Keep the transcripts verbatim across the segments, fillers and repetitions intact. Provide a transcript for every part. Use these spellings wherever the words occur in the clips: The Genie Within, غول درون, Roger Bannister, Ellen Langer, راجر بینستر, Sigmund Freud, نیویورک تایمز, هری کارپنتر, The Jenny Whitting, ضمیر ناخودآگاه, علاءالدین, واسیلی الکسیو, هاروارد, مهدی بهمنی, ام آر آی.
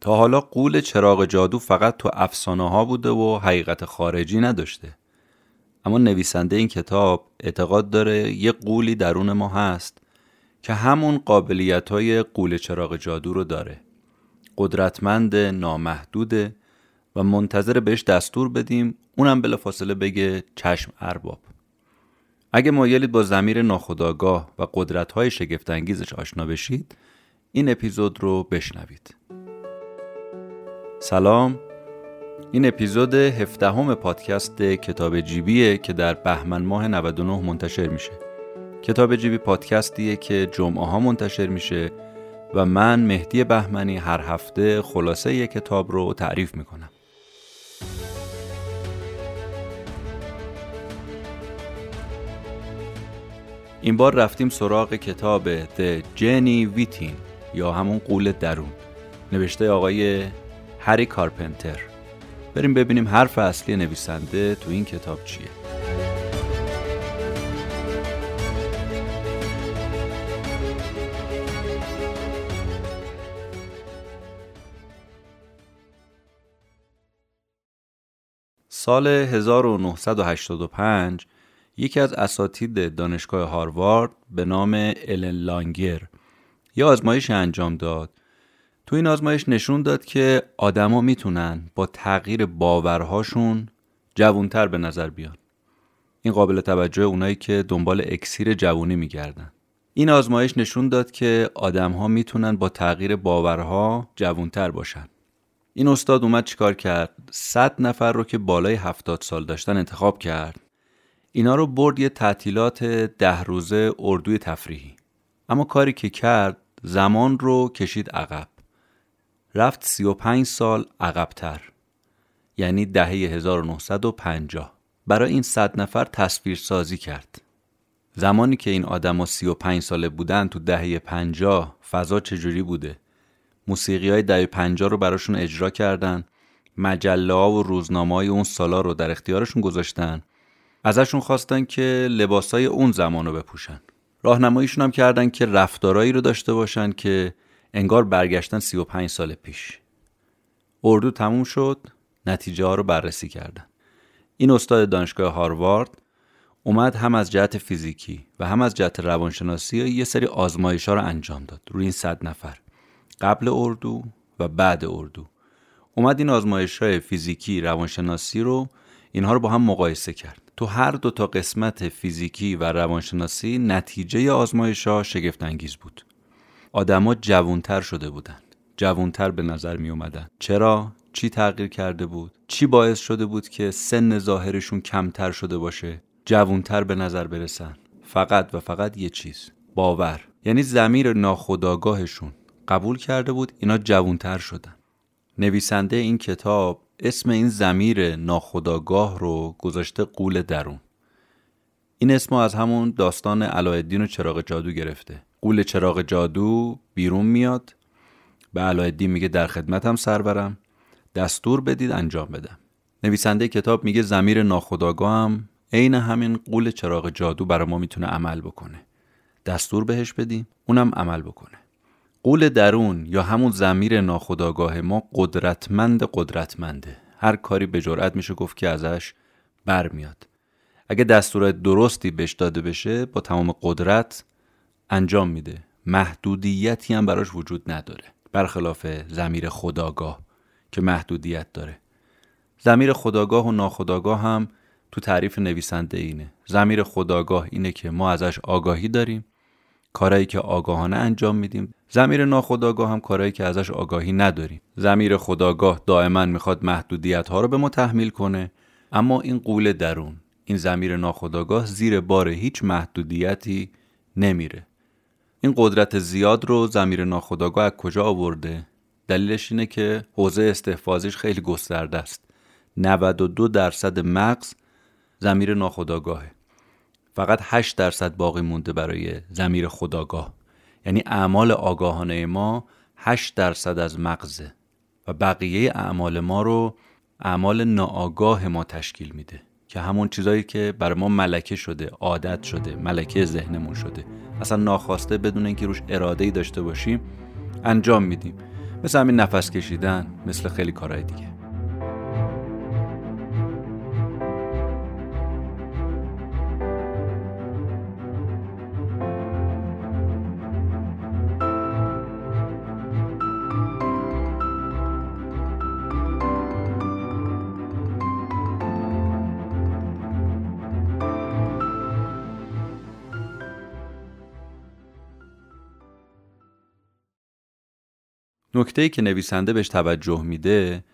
تا حالا غول چراغ جادو فقط تو افسانه ها بوده و حقیقت خارجی نداشته. اما نویسنده این کتاب اعتقاد داره یه غولی درون ما هست که همون قابلیت‌های غول چراغ جادو رو داره. قدرتمند، نامحدوده و منتظر بهش دستور بدیم، اونم بلافاصله بگه چشم ارباب. اگه مایلید با ضمیر ناخودآگاه و قدرت‌های شگفت‌انگیزش آشنا بشید، این اپیزود رو بشنوید. سلام، این اپیزود هفدهم پادکست کتاب جیبیه که در بهمن ماه نود و نه منتشر میشه. کتاب جیبی پادکستیه که جمعه ها منتشر میشه و من مهدی بهمنی هر هفته خلاصه یک کتاب رو تعریف میکنم. این بار رفتیم سراغ کتاب The Jenny Whitting یا همون غول درون، نوشته آقای هری کارپنتر. بریم ببینیم حرف اصلی نویسنده تو این کتاب چیه. سال هزار و نهصد و هشتاد و پنج یکی از اساتید دانشگاه هاروارد به نام الن لانگر یه آزمایش انجام داد. تو این آزمایش نشون داد که آدما میتونن با تغییر باورهاشون جوانتر به نظر بیان. این قابل توجه اونایی که دنبال اکسیر جوانی میگردن. این آزمایش نشون داد که آدم‌ها میتونن با تغییر باورها جوانتر باشن. این استاد اومد چیکار کرد؟ صد نفر رو که بالای هفتاد سال داشتن انتخاب کرد. اینا رو برد یه تعطیلات ده روزه اردوی تفریحی. اما کاری که کرد زمان رو کشید عقب. رفت سی و پنج سال عقب‌تر، یعنی دهه هزار و نهصد و پنجاه. برای این صد نفر تصویرسازی کرد. زمانی که این آدما سی و پنج ساله بودن تو دهه پنجاه فضا چجوری بوده؟ موسیقی‌های دهه پنجاه رو براشون اجرا کردن، مجله‌ها و روزنامه‌های اون سالا رو در اختیارشون گذاشتن. ازشون خواستن که لباسای اون زمانو بپوشن. راهنماییشون هم کردن که رفتارایی رو داشته باشن که انگار برگشتن سی و پنج سال پیش. اردو تموم شد، نتیجه ها رو بررسی کردن. این استاد دانشگاه هاروارد اومد هم از جهت فیزیکی و هم از جهت روانشناسی یه سری آزمایش ها رو انجام داد روی این صد نفر، قبل اردو و بعد اردو. اومد این آزمایش های فیزیکی، روانشناسی رو اینها رو با هم مقایسه کرد. تو هر دو تا قسمت فیزیکی و روانشناسی نتیجه آزمایش ها شگفت انگیز بود. آدما جوانتر شده بودن، جوانتر به نظر می اومدن. چرا؟ چی تغییر کرده بود؟ چی باعث شده بود که سن ظاهرشون کمتر شده باشه، جوانتر به نظر برسن؟ فقط و فقط یه چیز، باور. یعنی ضمیر ناخودآگاهشون قبول کرده بود اینا جوانتر شدن. نویسنده این کتاب اسم این ضمیر ناخودآگاه رو گذاشته غول درون. این اسم از همون داستان علاءالدین و چراغ جادو گرفته. غول چراغ جادو بیرون میاد، به علاءالدین میگه در خدمتم سرورم، دستور بدید انجام بدم. نویسنده کتاب میگه ضمیر ناخودآگاه هم عین همین غول چراغ جادو برای ما میتونه عمل بکنه. دستور بهش بدیم اونم عمل بکنه. غول درون یا همون ضمیر ناخودآگاه ما قدرتمند قدرتمنده. هر کاری به جرئت میشه گفت که ازش برمیاد. اگه دستورای درستی بهش داده بشه با تمام قدرت انجام میده. محدودیتی هم براش وجود نداره، برخلاف ضمیر خودآگاه که محدودیت داره. ضمیر خودآگاه و ناخودآگاه هم تو تعریف نویسنده اینه. ضمیر خودآگاه اینه که ما ازش آگاهی داریم، کارهایی که آگاهانه انجام میدیم. ضمیر ناخودآگاه هم کارهایی که ازش آگاهی نداریم. ضمیر خودآگاه دائما میخواد محدودیت ها رو به ما تحمیل کنه، اما این غول درون، این ضمیر ناخودآگاه زیر بار هیچ محدودیتی نمیره. این قدرت زیاد رو ضمیر ناخودآگاه از کجا آورده؟ دلیلش اینه که حوزه استحفاظیش خیلی گسترده است. نود و دو درصد مغز ضمیر ناخودآگاهه. فقط هشت درصد باقی مونده برای ضمیر خودآگاه. یعنی اعمال آگاهانه ما هشت درصد از مغزه و بقیه اعمال ما رو اعمال ناآگاه ما تشکیل میده، که همون چیزایی که بر ما ملکه شده، عادت شده، ملکه ذهنمون شده، اصلا ناخواسته بدون اینکه روش اراده‌ای داشته باشیم انجام میدیم. مثل همین نفس کشیدن، مثل خیلی کارهای دیگه. نکته‌ای که نویسنده بهش توجه میده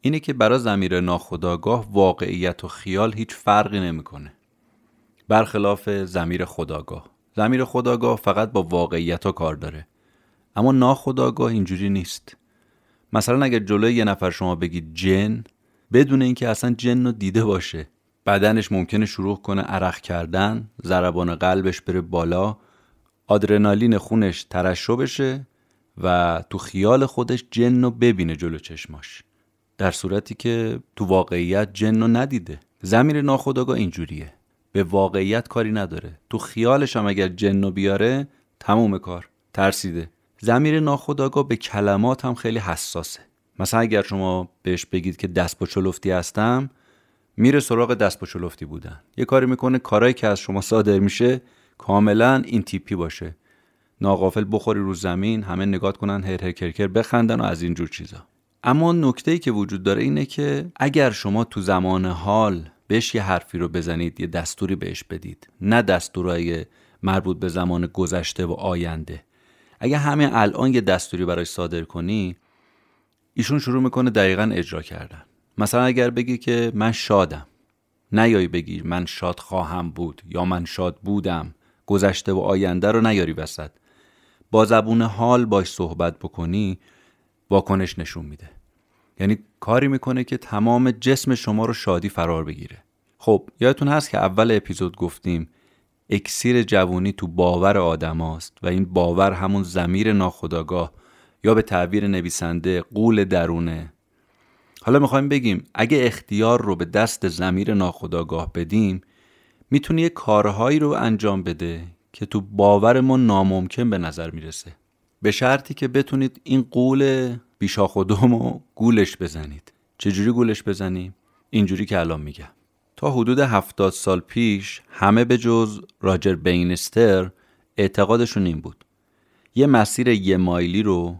اینه که برای ضمیر ناخودآگاه واقعیت و خیال هیچ فرقی نمیکنه، برخلاف ضمیر خودآگاه. ضمیر خودآگاه فقط با واقعیت‌ها کار داره، اما ناخودآگاه اینجوری نیست. مثلا اگر جلوی یه نفر شما بگید جن، بدون اینکه اصلا جن رو دیده باشه، بدنش ممکنه شروع کنه عرق کردن، ضربان قلبش بره بالا، آدرنالین خونش ترشح بشه و تو خیال خودش جن رو ببینه جلو چشماش، در صورتی که تو واقعیت جن رو ندیده. ضمیر ناخودآگاه اینجوریه، به واقعیت کاری نداره، تو خیالش هم اگر جن رو بیاره تموم کار، ترسیده. ضمیر ناخودآگاه به کلمات هم خیلی حساسه. مثلا اگر شما بهش بگید که دست با چلفتی هستم، میره سراغ دست با چلفتی بودن، یه کاری میکنه کارایی که از شما صادر میشه کاملا این تیپی باشه، ناغافل بخوری رو زمین، همه نگات کنن، هر هر کرکر بخندن و از اینجور چیزا. اما نکته‌ای که وجود داره اینه که اگر شما تو زمان حال بهش یه حرفی رو بزنید، یه دستوری بهش بدید، نه دستورای مربوط به زمان گذشته و آینده، اگر همه الان یه دستوری برای صادر کنی، ایشون شروع میکنه دقیقاً اجرا کردن. مثلا اگر بگی که من شادم، نیایی بگی من شاد خواهم بود یا من شاد بودم، گذشته و آینده رو نیاری وسط. با زبون حال باش صحبت بکنی، واکنش نشون میده. یعنی کاری میکنه که تمام جسم شما رو شادی فرار بگیره. خب یادتون هست که اول اپیزود گفتیم اکسیر جوانی تو باور آدم هاست و این باور همون ضمیر ناخودآگاه یا به تعبیر نویسنده غول درونه. حالا میخوایم بگیم اگه اختیار رو به دست ضمیر ناخودآگاه بدیم، میتونه یه کارهایی رو انجام بده که تو باور ما ناممکن به نظر میرسه، به شرطی که بتونید این قول بیشاخ و دوم رو گولش بزنید. چجوری گولش بزنیم؟ اینجوری که الان میگم. تا حدود هفتاد سال پیش همه به جز راجر بینستر اعتقادشون این بود یه مسیر یه مایلی رو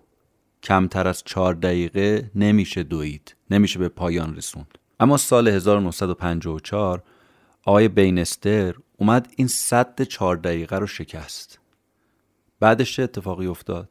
کمتر از چهار دقیقه نمیشه دوید، نمیشه به پایان رسوند. اما سال هزار و نهصد و پنجاه و چهار آقای بینستر اومد این سد چهار دقیقه رو شکست. بعدش چه اتفاقی افتاد؟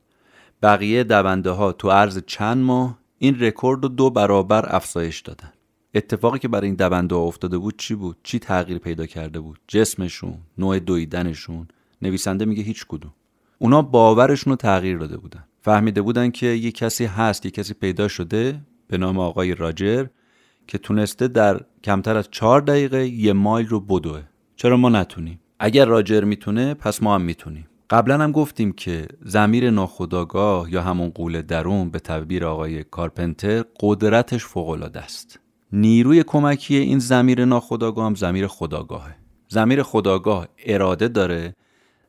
بقیه دونده ها تو عرض چند ماه این رکورد رو دو برابر افزایش دادن. اتفاقی که برای این دونده ها افتاده بود چی بود؟ چی تغییر پیدا کرده بود؟ جسمشون، نوع دویدنشون. نویسنده میگه هیچ کدوم. اونا باورشون رو تغییر داده بودن، فهمیده بودن که یه کسی هست، یه کسی پیدا شده به نام آقای راجر که تونسته در کمتر از چهار دقیقه یه مایل رو بدوه. چرا ما نتونیم؟ اگر راجر میتونه پس ما هم میتونیم. قبلا هم گفتیم که ضمیر ناخودآگاه یا همون قول درون به تعبیر آقای کارپنتر قدرتش فوق‌العاده است. نیروی کمکی این ضمیر ناخودآگاه هم ضمیر خودآگاهه. ضمیر خودآگاه اراده داره،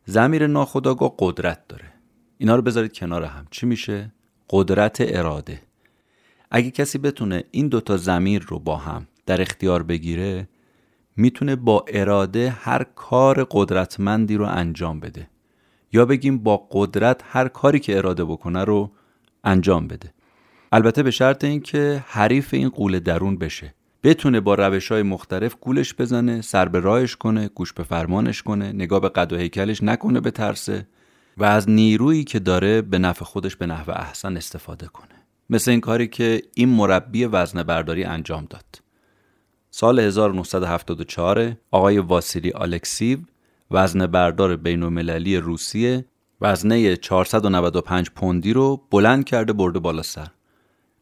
ضمیر ناخودآگاه قدرت داره. اینا رو بذارید کنار هم، چی میشه؟ قدرت اراده. اگه کسی بتونه این دوتا ضمیر رو با هم در اختیار بگیره، میتونه با اراده هر کار قدرتمندی رو انجام بده، یا بگیم با قدرت هر کاری که اراده بکنه رو انجام بده، البته به شرط این که حریف این غول درون بشه، بتونه با روش‌های مختلف گولش بزنه، سر به راهش کنه، گوش به فرمانش کنه، نگاه به قد و هیکلش نکنه بترسه و از نیرویی که داره به نفع خودش به نحو احسن استفاده کنه. مثل این کاری که این مربی وزنه برداری انجام داد. سال هزار و نهصد و هفتاد و چهار آقای واسیلی الکسیو، وزنه بردار بین‌المللی روسیه، وزنه چهارصد و نود و پنج پوندی رو بلند کرده برده بالا سر.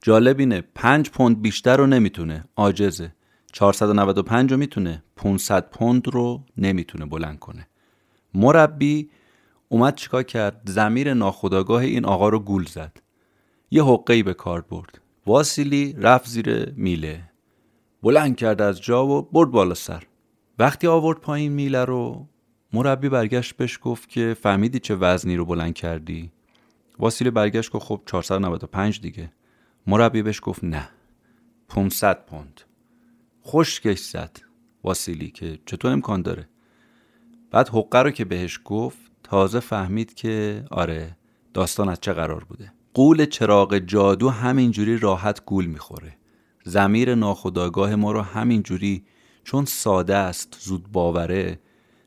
جالب اینه پنج پوند بیشتر رو نمیتونه، عاجزه. چهارصد و نود و پنج رو میتونه، پانصد پوند رو نمیتونه بلند کنه. مربی اومد چیکار کرد؟ ضمیر ناخودآگاه این آقا رو گول زد. یه حقه‌ای به کار برد. واسیلی رفت زیر میله، بلند کرد از جا و برد بالا سر. وقتی آورد پایین میله رو، مربی برگشت بهش گفت که فهمیدی چه وزنی رو بلند کردی؟ واسیل برگشت گفت خب چهارصد و نود و پنج دیگه. مربی بهش گفت نه، پانصد پوند. خشکش زد واسیلی که چطور امکان داره. بعد حقه رو که بهش گفت تازه فهمید که آره داستان از چه قرار بوده. قول چراغ جادو همینجوری راحت گول میخوره. ضمیر ناخودآگاه ما رو همینجوری، چون ساده است، زود باوره،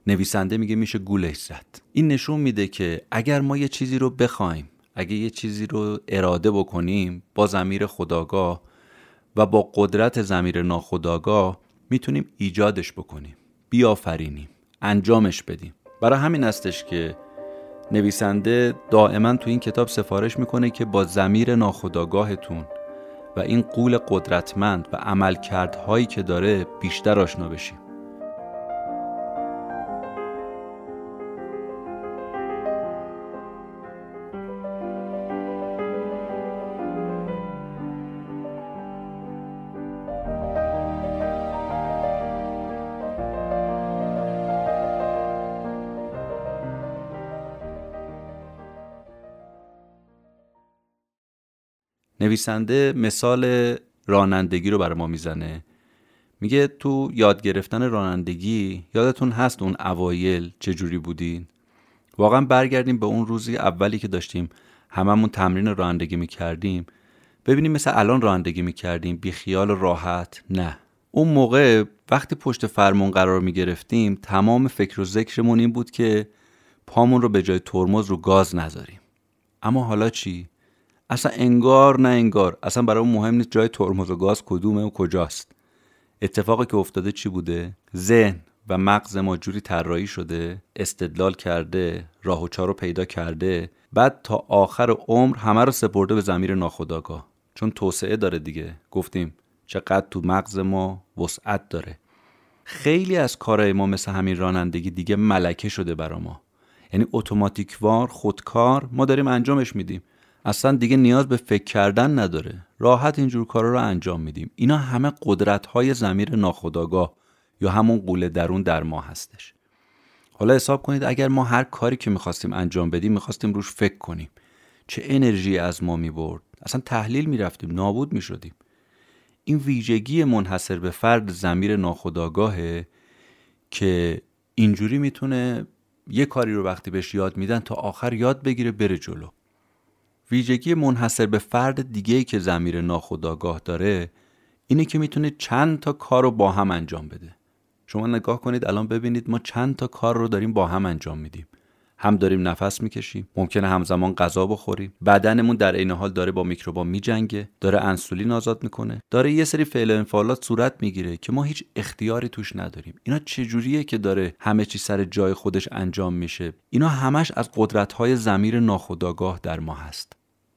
نویسنده میگه میشه گولش زد. این نشون میده که اگر ما یه چیزی رو بخوایم، اگه یه چیزی رو اراده بکنیم، با ضمیر خودآگاه و با قدرت ضمیر ناخودآگاه میتونیم ایجادش بکنیم، بیافرینیم، انجامش بدیم. برای همین استش که نویسنده دائما تو این کتاب سفارش میکنه که با ضمیر ناخودآگاهتون و این قول قدرتمند و عملکردهایی که داره بیشتر آشنا بشیم. نویسنده مثال رانندگی رو برای ما میزنه. میگه تو یاد گرفتن رانندگی یادتون هست اون اوایل چجوری بودین؟ واقعا برگردیم به اون روزی اولی که داشتیم هممون تمرین رانندگی میکردیم، ببینیم مثل الان رانندگی میکردیم بی خیال و راحت؟ نه. اون موقع وقتی پشت فرمون قرار میگرفتیم تمام فکر و ذکرمون این بود که پامون رو به جای ترمز رو گاز نذاریم. اما حالا چی؟ اصلا انگار نه انگار، اصلا برای اون مهم نیست جای ترمز و گاز کدومه و کجاست. اتفاقی که افتاده چی بوده؟ ذهن و مغز ما جوری طراحی شده، استدلال کرده، راه و چارو پیدا کرده، بعد تا آخر عمر همه رو سپرده به ضمیر ناخودآگاه. چون توسعه داره دیگه، گفتیم چقدر تو مغز ما وسعت داره. خیلی از کارهای ما مثل همین رانندگی دیگه ملکه شده برای ما، یعنی اتوماتیکوار، خودکار، ما داریم انجامش میدیم. اصلا دیگه نیاز به فکر کردن نداره. راحت اینجور کارا رو انجام میدیم. اینا همه قدرت‌های ضمیر ناخودآگاه یا همون قول درون در ما هستش. حالا حساب کنید اگر ما هر کاری که می‌خواستیم انجام بدیم، می‌خواستیم روش فکر کنیم، چه انرژی از ما می‌برد. اصلا تحلیل می‌رفتیم، نابود می‌شدیم. این ویژگی منحصر به فرد ضمیر ناخودآگاهه که اینجوری میتونه یه کاری رو وقتی بهش یاد میدن تا آخر یاد بگیره، بره جلو. ویژگی منحصر به فرد دیگه‌ای که ضمیر ناخودآگاه داره اینه که میتونه چند تا کار رو با هم انجام بده. شما نگاه کنید الان ببینید ما چند تا کار رو داریم با هم انجام میدیم. هم داریم نفس میکشیم، ممکنه همزمان غذا بخوریم، بدنمون در عین حال داره با میکروبا میجنگه، داره انسولین آزاد میکنه، داره یه سری فعل و انفعالات صورت میگیره که ما هیچ اختیاری توش نداریم. اینا چه جوریه که داره همه چی سر جای خودش انجام میشه؟ اینا همش از قدرت‌های ضمیر ناخودآگاه در ما هست.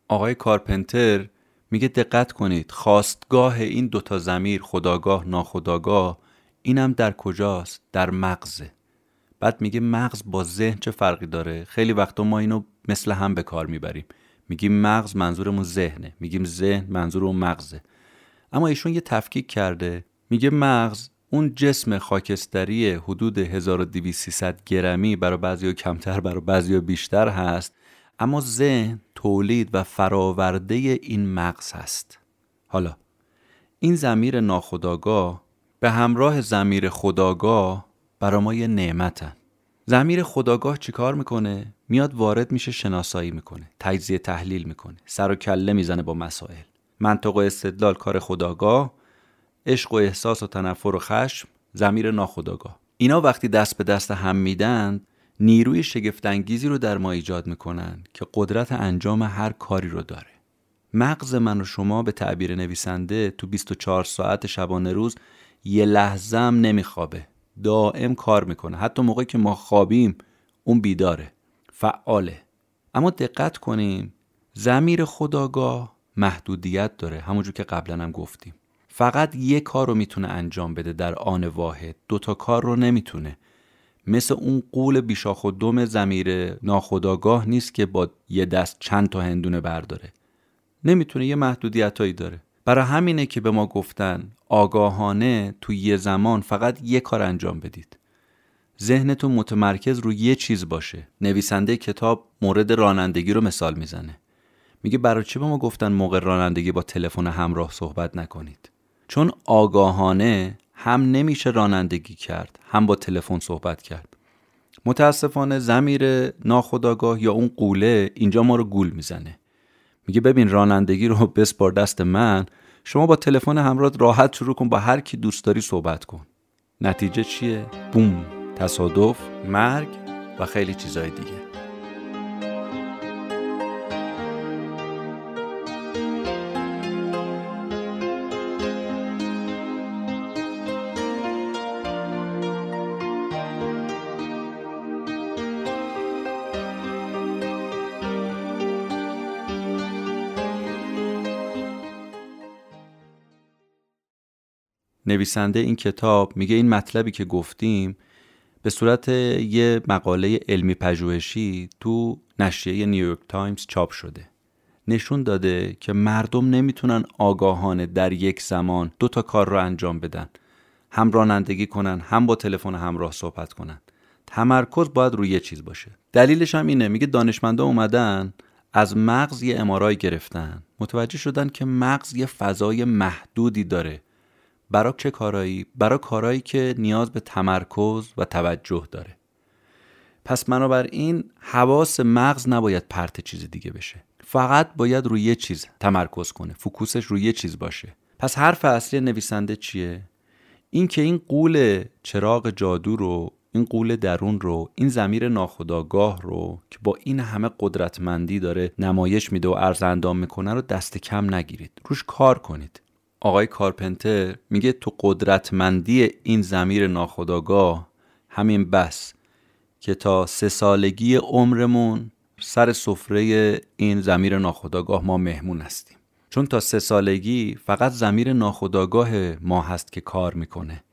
آقای کارپنتر میگه دقت کنید خاستگاه این دوتا ضمیر، خودآگاه، ناخودآگاه، اینم در کجاست؟ در مغزه. بعد میگه مغز با ذهن چه فرقی داره؟ خیلی وقتا ما اینو مثل هم به کار میبریم، میگیم مغز منظورمون ذهنه، میگیم ذهن منظورمون مغزه. اما ایشون یه تفکیک کرده، میگه مغز اون جسم خاکستری حدود هزار و دویست تا سیصد گرمی، برای بعضیا کمتر برای بعضیا بیشتر هست، اما ذهن تولید و فراورده این مغز هست. حالا این ضمیر ناخودآگاه به همراه ضمیر خودآگاه برای ما یه نعمتن. ضمیر خودآگاه چی کار میکنه؟ میاد وارد میشه، شناسایی میکنه، تجزیه تحلیل میکنه، سر و کله میزنه با مسائل. منطق و استدلال کار خودآگاه، عشق و احساس و تنفر و خشم ضمیر ناخودآگاه. اینا وقتی دست به دست هم میدن نیروی شگفت‌انگیزی رو در ما ایجاد میکنن که قدرت انجام هر کاری رو داره. مغز من و شما به تعبیر نویسنده تو بیست و چهار ساعت شبانه روز یه لحظه هم نمیخوابه، دائم کار میکنه. حتی موقعی که ما خوابیم اون بیداره، فعاله. اما دقت کنیم ضمیر خودآگاه محدودیت داره، همونجور که قبلا هم گفتیم. فقط یه کار رو میتونه انجام بده در آن واحد، دوتا کار رو نمیتونه. مثل اون قول بیشاخ و دم ضمیر ناخودآگاه نیست که با یه دست چند تا هندونه برداره، نمیتونه، یه محدودیتایی داره. برای همینه که به ما گفتن آگاهانه تو یه زمان فقط یه کار انجام بدید. ذهنتون متمرکز روی یه چیز باشه. نویسنده کتاب مورد رانندگی رو مثال میزنه. میگه برای چی به ما گفتن موقع رانندگی با تلفن همراه صحبت نکنید؟ چون آگاهانه هم نمیشه رانندگی کرد، هم با تلفن صحبت کرد. متاسفانه ضمیر ناخودآگاه یا اون قوله اینجا ما رو گول میزنه. میگه ببین رانندگی رو بسپار دست من، شما با تلفن همراه راحت شروع کن، با هر کی دوست داری صحبت کن. نتیجه چیه؟ بوم، تصادف، مرگ و خیلی چیزای دیگه. نویسنده این کتاب میگه این مطلبی که گفتیم به صورت یه مقاله علمی پژوهشی تو نشریه نیویورک تایمز چاپ شده. نشون داده که مردم نمیتونن آگاهانه در یک زمان دو تا کار رو انجام بدن، هم رانندگی کنن هم با تلفن همراه صحبت کنن. تمرکز باید روی یه چیز باشه. دلیلش هم اینه، میگه دانشمندا اومدن از مغز یه ام آر آی گرفتن، متوجه شدن که مغز یه فضای محدودی داره. برای چه کارایی؟ برای کارایی که نیاز به تمرکز و توجه داره. پس بنابراین حواس مغز نباید پرت چیز دیگه بشه. فقط باید روی یه چیز تمرکز کنه، فوکوسش روی یه چیز باشه. پس حرف اصلی نویسنده چیه؟ این که این قول چراغ جادو رو، این قول درون رو، این ضمیر ناخودآگاه رو که با این همه قدرتمندی داره نمایش میده و ارزندام میکنه رو دست کم نگیرید، روش کار کنید. آقای کارپنتر میگه تو قدرتمندی این ضمیر ناخودآگاه همین بس که تا سه سالگی عمرمون سر سفره این ضمیر ناخودآگاه ما مهمون هستیم. چون تا سه سالگی فقط ضمیر ناخودآگاه ما هست که کار میکنه.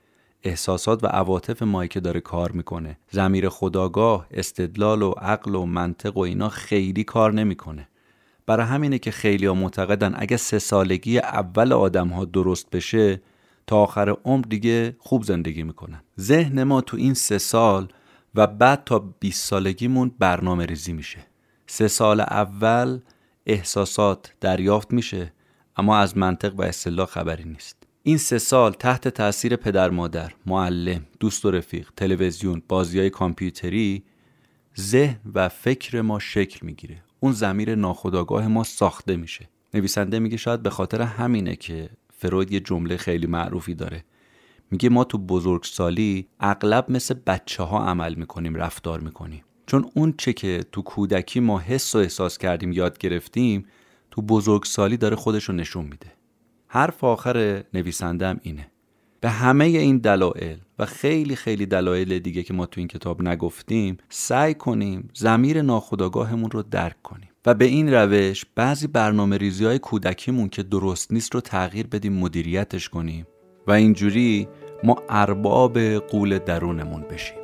احساسات و عواطف ما که داره کار میکنه. ضمیر خودآگاه، استدلال و عقل و منطق و اینا خیلی کار نمیکنه. برای همینه که خیلی ها معتقدن اگه سه سالگی اول آدم ها درست بشه تا آخر عمر دیگه خوب زندگی میکنن. ذهن ما تو این سه سال و بعد تا بیست سالگیمون برنامه ریزی میشه. سه سال اول احساسات دریافت میشه اما از منطق و اصطلاح خبری نیست. این سه سال تحت تأثیر پدر مادر، معلم، دوست و رفیق، تلویزیون، بازی‌های کامپیوتری ذهن و فکر ما شکل میگیره. اون ضمیر ناخودآگاه ما ساخته میشه. نویسنده میگه شاید به خاطر همینه که فروید یه جمله خیلی معروفی داره. میگه ما تو بزرگسالی اغلب مثل بچه‌ها عمل میکنیم، رفتار میکنیم. چون اون چه که تو کودکی ما حس و احساس کردیم، یاد گرفتیم، تو بزرگسالی داره خودش رو نشون میده. حرف آخر نویسنده هم اینه. به همه این دلایل و خیلی خیلی دلایل دیگه که ما تو این کتاب نگفتیم، سعی کنیم ضمیر ناخودآگاهمون رو درک کنیم و به این روش بعضی برنامه‌ریزی‌های کودکیمون که درست نیست رو تغییر بدیم، مدیریتش کنیم و اینجوری ما ارباب قول درونمون بشیم.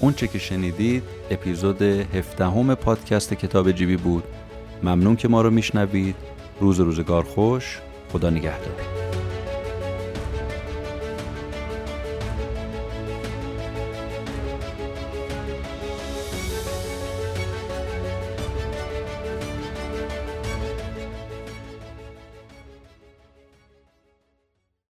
اون چه که شنیدید اپیزود هفدهم پادکست کتاب جیبی بود. ممنون که ما رو میشنوید. روز روزگار خوش. خدا نگهدار.